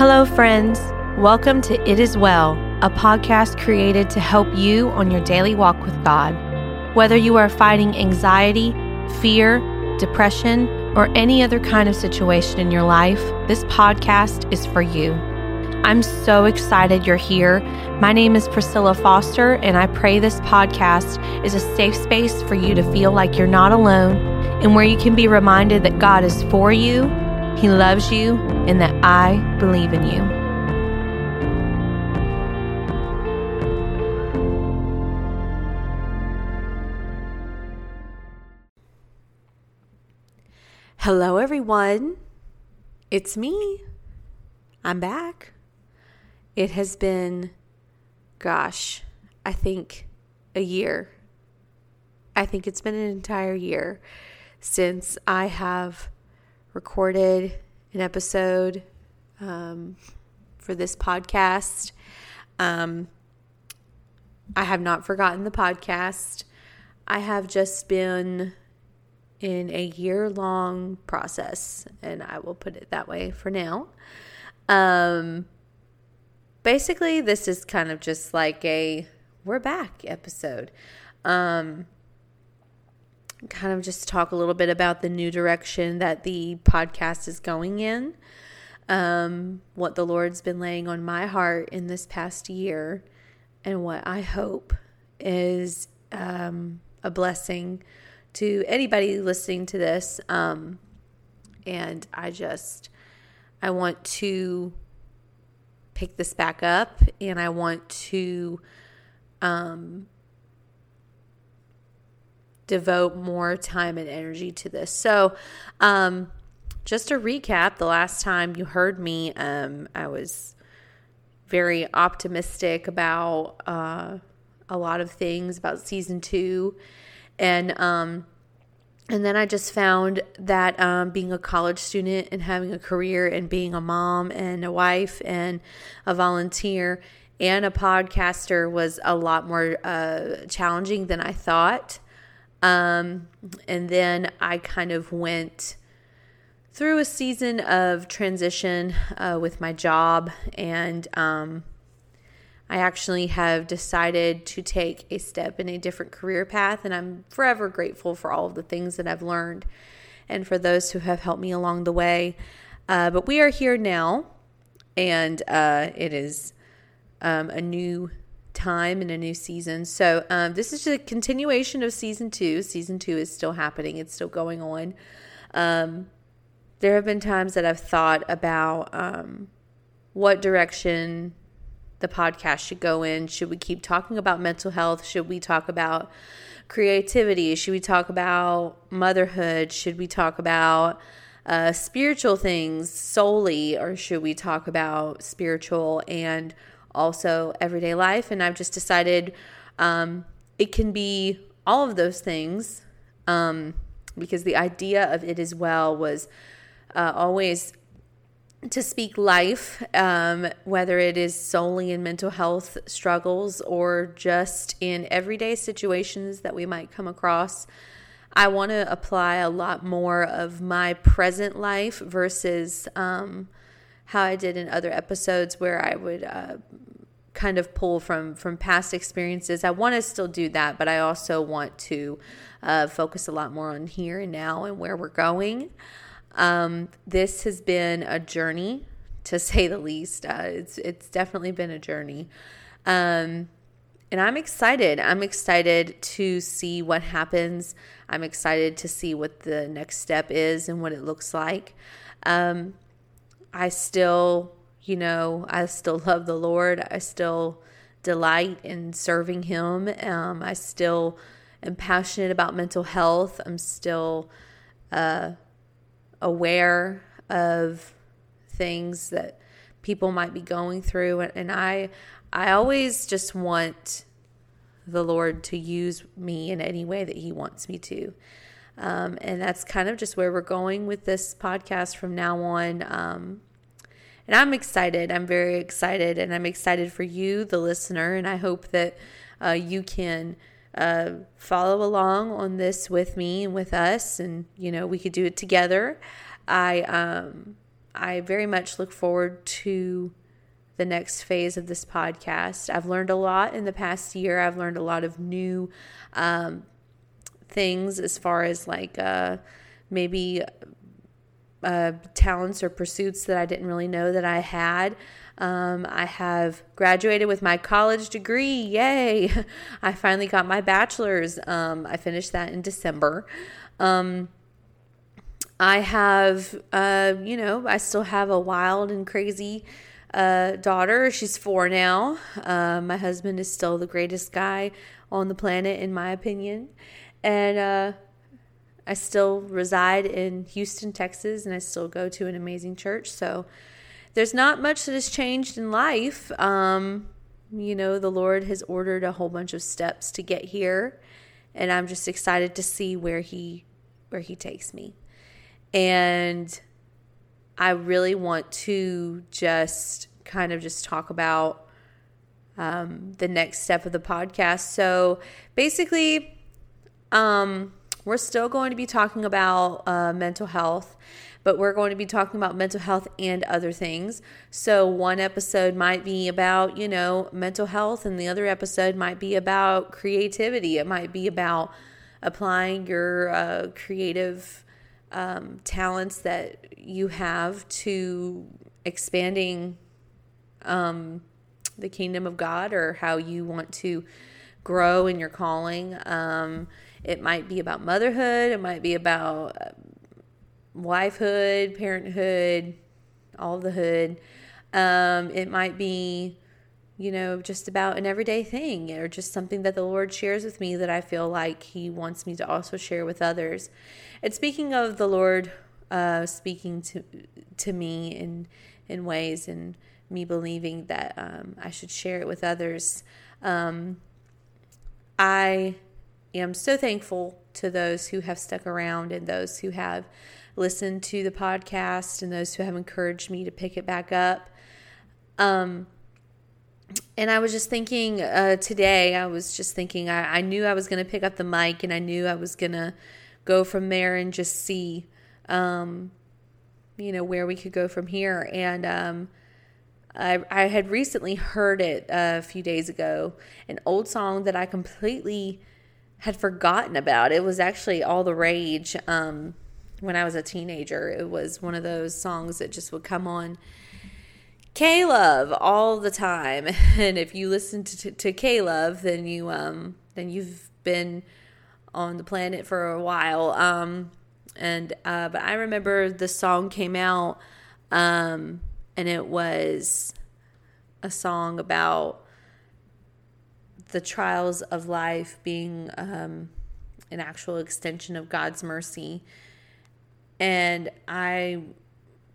Hello, friends. Welcome to It Is Well, a podcast created to help you on your daily walk with God. Whether you are fighting anxiety, fear, depression, or any other kind of situation in your life, this podcast is for you. I'm so excited you're here. My name is Priscilla Foster, and I pray this podcast is a safe space for you to feel like you're not alone and where you can be reminded that God is for you, He loves you, and that I believe in you. Hello, everyone. It's me. I'm back. It has been, I think a year. I think it's been an entire year since I have recorded an episode for this podcast. I have not forgotten the podcast. I have just been in a year-long process, and I will put it that way for now. Basically, this is kind of just like a we're back episode. Kind of just talk a little bit about the new direction that the podcast is going in, what the Lord's been laying on my heart in this past year, and what I hope is a blessing to anybody listening to this. And I want to pick this back up, and I want to devote more time and energy to this. So, just to recap, the last time you heard me, I was very optimistic about a lot of things about season 2, and then I just found that being a college student and having a career and being a mom and a wife and a volunteer and a podcaster was a lot more challenging than I thought. And then I kind of went through a season of transition with my job, and I actually have decided to take a step in a different career path, and I'm forever grateful for all of the things that I've learned and for those who have helped me along the way. But we are here now, and it is a new time in a new season. So this is just a continuation of season 2. Season 2 is still happening. It's still going on. There have been times that I've thought about what direction the podcast should go in. Should we keep talking about mental health? Should we talk about creativity? Should we talk about motherhood? Should we talk about spiritual things solely, or should we talk about spiritual and also everyday life? And I've just decided it can be all of those things, because the idea of It Is Well was always to speak life, whether it is solely in mental health struggles or just in everyday situations that we might come across. I want to apply a lot more of my present life versus how I did in other episodes where I would kind of pull from past experiences. I want to still do that, but I also want to focus a lot more on here and now and where we're going. This has been a journey, to say the least. It's definitely been a journey. And I'm excited. I'm excited to see what happens. I'm excited to see what the next step is and what it looks like. I still love the Lord. I still delight in serving Him. I still am passionate about mental health. I'm still aware of things that people might be going through. And I always just want the Lord to use me in any way that He wants me to. And that's kind of just where we're going with this podcast from now on. And I'm excited. I'm very excited. And I'm excited for you, the listener. And I hope that you can follow along on this with me and with us. And, we could do it together. I I very much look forward to the next phase of this podcast. I've learned a lot in the past year. I've learned a lot of new things as far as like maybe talents or pursuits that I didn't really know that I had. I have graduated with my college degree. Yay! I finally got my bachelor's. I finished that in December. I have, I still have a wild and crazy daughter. She's 4 now. My husband is still the greatest guy on the planet, in my opinion. And I still reside in Houston, Texas, and I still go to an amazing church. So there's not much that has changed in life. The Lord has ordered a whole bunch of steps to get here, and I'm just excited to see where he takes me. And I really want to just kind of just talk about the next step of the podcast. So basically, we're still going to be talking about mental health, but we're going to be talking about mental health and other things. So one episode might be about, mental health, and the other episode might be about creativity. It might be about applying your creative talents that you have to expanding the kingdom of God, or how you want to grow in your calling. It might be about motherhood. It might be about wifehood, parenthood, all the hood. It might be, just about an everyday thing, or just something that the Lord shares with me that I feel like he wants me to also share with others. And speaking of the Lord speaking to me in ways, and me believing that I should share it with others, I am so thankful to those who have stuck around, and those who have listened to the podcast, and those who have encouraged me to pick it back up. And I was just thinking today, I knew I was going to pick up the mic, and I knew I was going to go from there and just see, where we could go from here. And I had recently heard it a few days ago, an old song that I completely had forgotten about. It was actually all the rage when I was a teenager. It was one of those songs that just would come on K-Love all the time, and if you listen to K-Love, then you've been on the planet for a while. But I remember the song came out, and it was a song about the trials of life being an actual extension of God's mercy, and I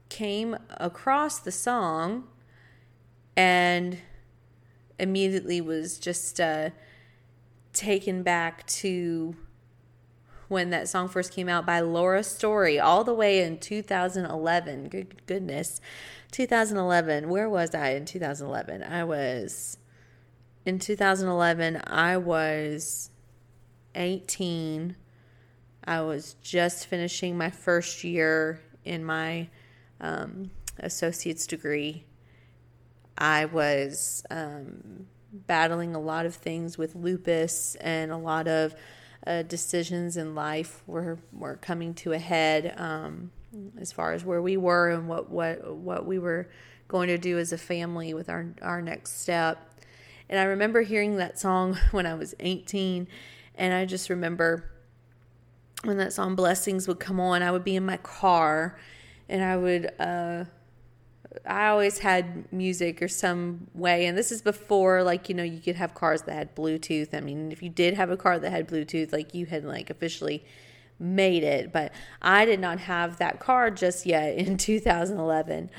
came across the song and immediately was just taken back to when that song first came out by Laura Story, all the way in 2011. Good goodness, 2011. Where was I in 2011? I was 18. I was just finishing my first year in my associate's degree. I was battling a lot of things with lupus, and a lot of decisions in life were coming to a head as far as where we were, and what we were going to do as a family with our next step. And I remember hearing that song when I was 18, and I just remember when that song Blessings would come on, I would be in my car. And I always had music or some way, and this is before, you could have cars that had Bluetooth. I mean, if you did have a car that had Bluetooth, you had, officially made it. But I did not have that car just yet in 2011.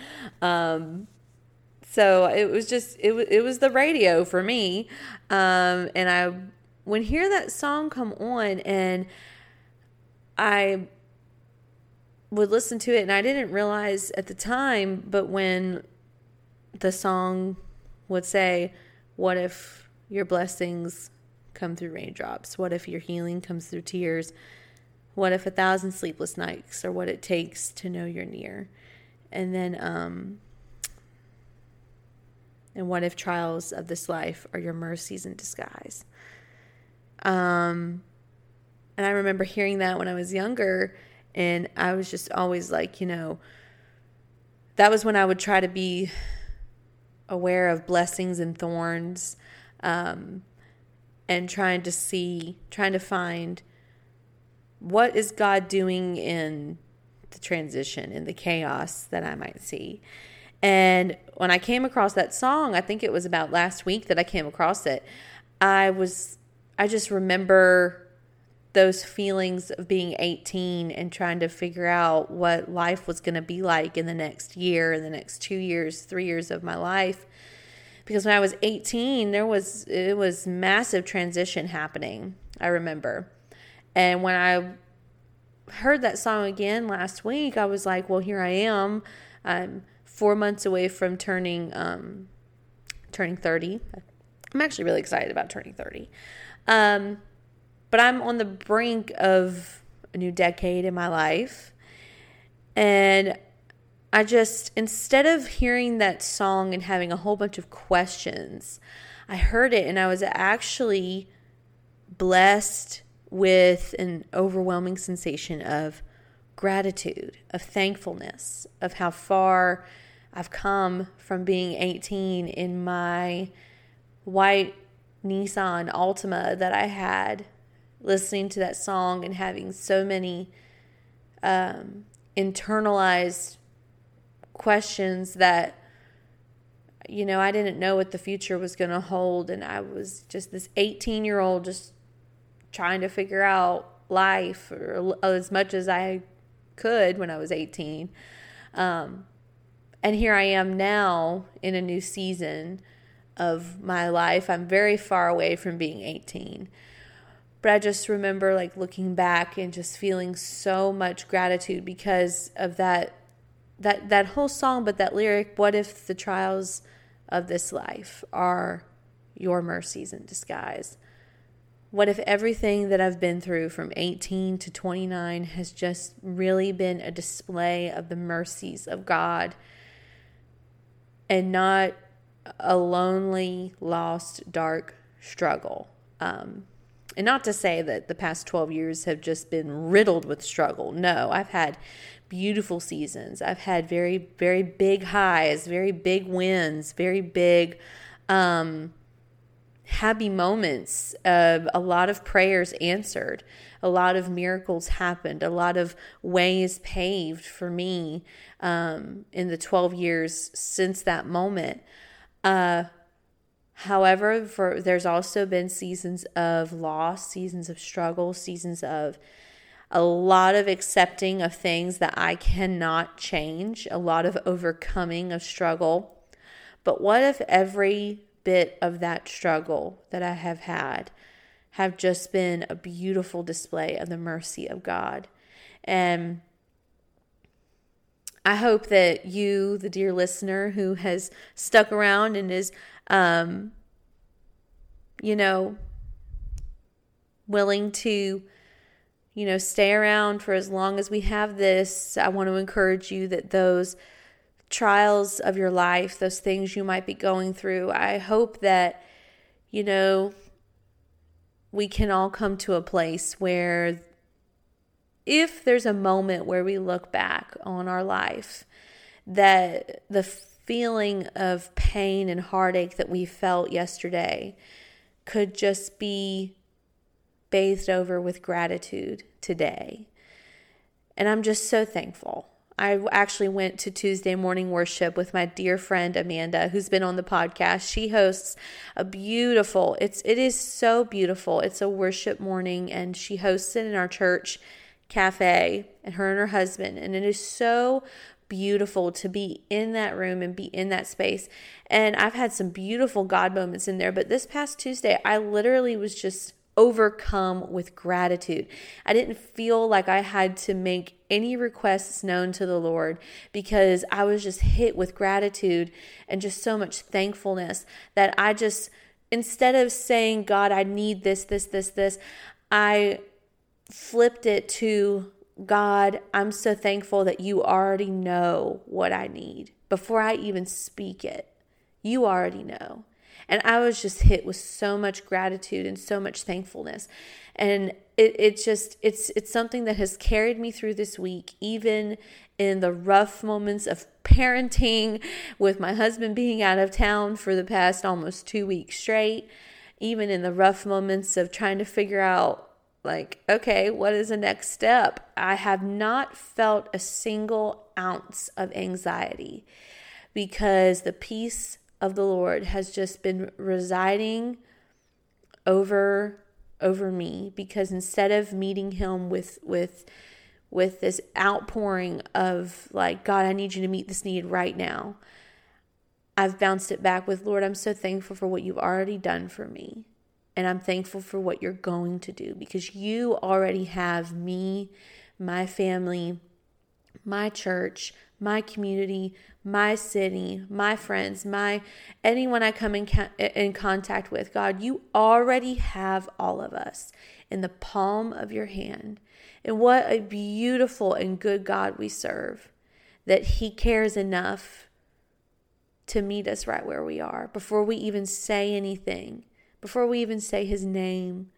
So it was just, it was the radio for me. And I would hear that song come on, and I would listen to it, and I didn't realize at the time, but when the song would say, what if your blessings come through raindrops? What if your healing comes through tears? What if 1,000 sleepless nights are what it takes to know you're near? And then, and what if trials of this life are your mercies in disguise? And I remember hearing that when I was younger, and I was just always like, you know, that was when I would try to be aware of blessings and thorns, and trying to find what is God doing in the transition, in the chaos that I might see. And when I came across that song, I think it was about last week that I came across it, I just remember those feelings of being 18 and trying to figure out what life was going to be like in the next year, in the next 2 years, 3 years of my life. Because when I was 18, it was massive transition happening, I remember. And when I heard that song again last week, I was like, well, here I am. I'm 4 months away from turning 30. I'm actually really excited about turning 30. But I'm on the brink of a new decade in my life. And I just, instead of hearing that song and having a whole bunch of questions, I heard it and I was actually blessed with an overwhelming sensation of gratitude, of thankfulness, of how far I've come from being 18 in my white Nissan Altima that I had, listening to that song and having so many internalized questions that, you know, I didn't know what the future was going to hold. And I was just this 18-year-old just trying to figure out life, or as much as I could when I was 18. And here I am now in a new season of my life. I'm very far away from being 18. But I just remember like looking back and just feeling so much gratitude because of that whole song, but that lyric, what if the trials of this life are your mercies in disguise? What if everything that I've been through from 18 to 29 has just really been a display of the mercies of God and not a lonely, lost, dark struggle? And not to say that the past 12 years have just been riddled with struggle. No, I've had beautiful seasons. I've had very, very big highs, very big wins, very big happy moments, a lot of prayers answered, a lot of miracles happened, a lot of ways paved for me in the 12 years since that moment. However, there's also been seasons of loss, seasons of struggle, seasons of a lot of accepting of things that I cannot change, a lot of overcoming of struggle. But what if every bit of that struggle that I have had have just been a beautiful display of the mercy of God? And I hope that you, the dear listener who has stuck around and is willing to, stay around for as long as we have this. I want to encourage you that those trials of your life, those things you might be going through, I hope that, we can all come to a place where if there's a moment where we look back on our life, that the feeling of pain and heartache that we felt yesterday could just be bathed over with gratitude today. And I'm just so thankful. I actually went to Tuesday morning worship with my dear friend Amanda, who's been on the podcast. She hosts a beautiful, it is so beautiful. It's a worship morning, and she hosts it in our church cafe, and her husband, and it is so beautiful to be in that room and be in that space. And I've had some beautiful God moments in there, but this past Tuesday, I literally was just overcome with gratitude. I didn't feel like I had to make any requests known to the Lord because I was just hit with gratitude and just so much thankfulness that I just, instead of saying, God, I need this, I flipped it to God, I'm so thankful that you already know what I need before I even speak it. You already know. And I was just hit with so much gratitude and so much thankfulness. And it's something that has carried me through this week, even in the rough moments of parenting with my husband being out of town for the past almost 2 weeks straight, even in the rough moments of trying to figure out, like, okay, what is the next step? I have not felt a single ounce of anxiety because the peace of the Lord has just been residing over me, because instead of meeting him with this outpouring of like, God, I need you to meet this need right now, I've bounced it back with, Lord, I'm so thankful for what you've already done for me. And I'm thankful for what you're going to do, because you already have me, my family, my church, my community, my city, my friends, anyone I come in contact with. God, you already have all of us in the palm of your hand. And what a beautiful and good God we serve, that he cares enough to meet us right where we are before we even say anything, before we even say his name.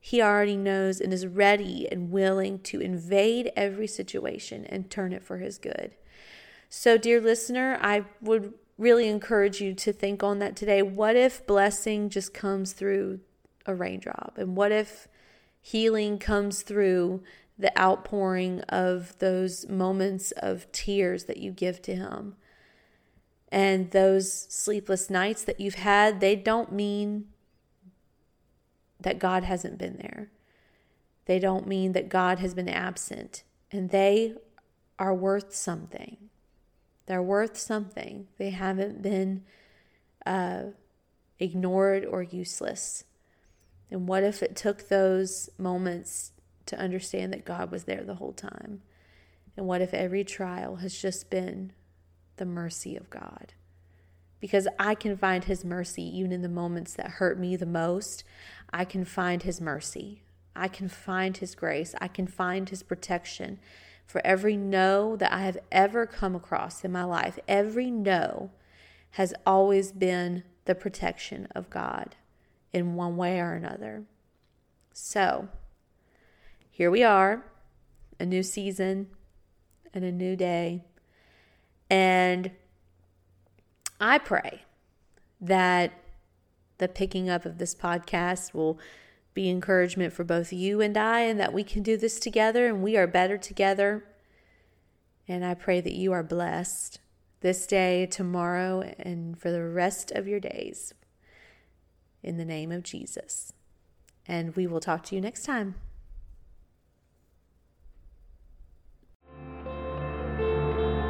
He already knows and is ready and willing to invade every situation and turn it for his good. So, dear listener, I would really encourage you to think on that today. What if blessing just comes through a raindrop? And what if healing comes through the outpouring of those moments of tears that you give to him? And those sleepless nights that you've had, they don't mean that God hasn't been there. They don't mean that God has been absent. And they are worth something. They're worth something. They haven't been ignored or useless. And what if it took those moments to understand that God was there the whole time? And what if every trial has just been the mercy of God? Because I can find his mercy even in the moments that hurt me the most. I can find his mercy. I can find his grace. I can find his protection. For every no that I have ever come across in my life, every no has always been the protection of God in one way or another. So, here we are, a new season and a new day. And I pray that the picking up of this podcast will be encouragement for both you and I, and that we can do this together, and we are better together. And I pray that you are blessed this day, tomorrow, and for the rest of your days. In the name of Jesus. And we will talk to you next time.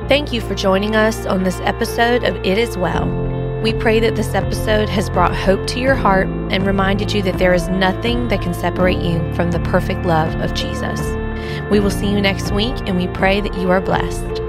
Thank you for joining us on this episode of It Is Well. We pray that this episode has brought hope to your heart and reminded you that there is nothing that can separate you from the perfect love of Jesus. We will see you next week, and we pray that you are blessed.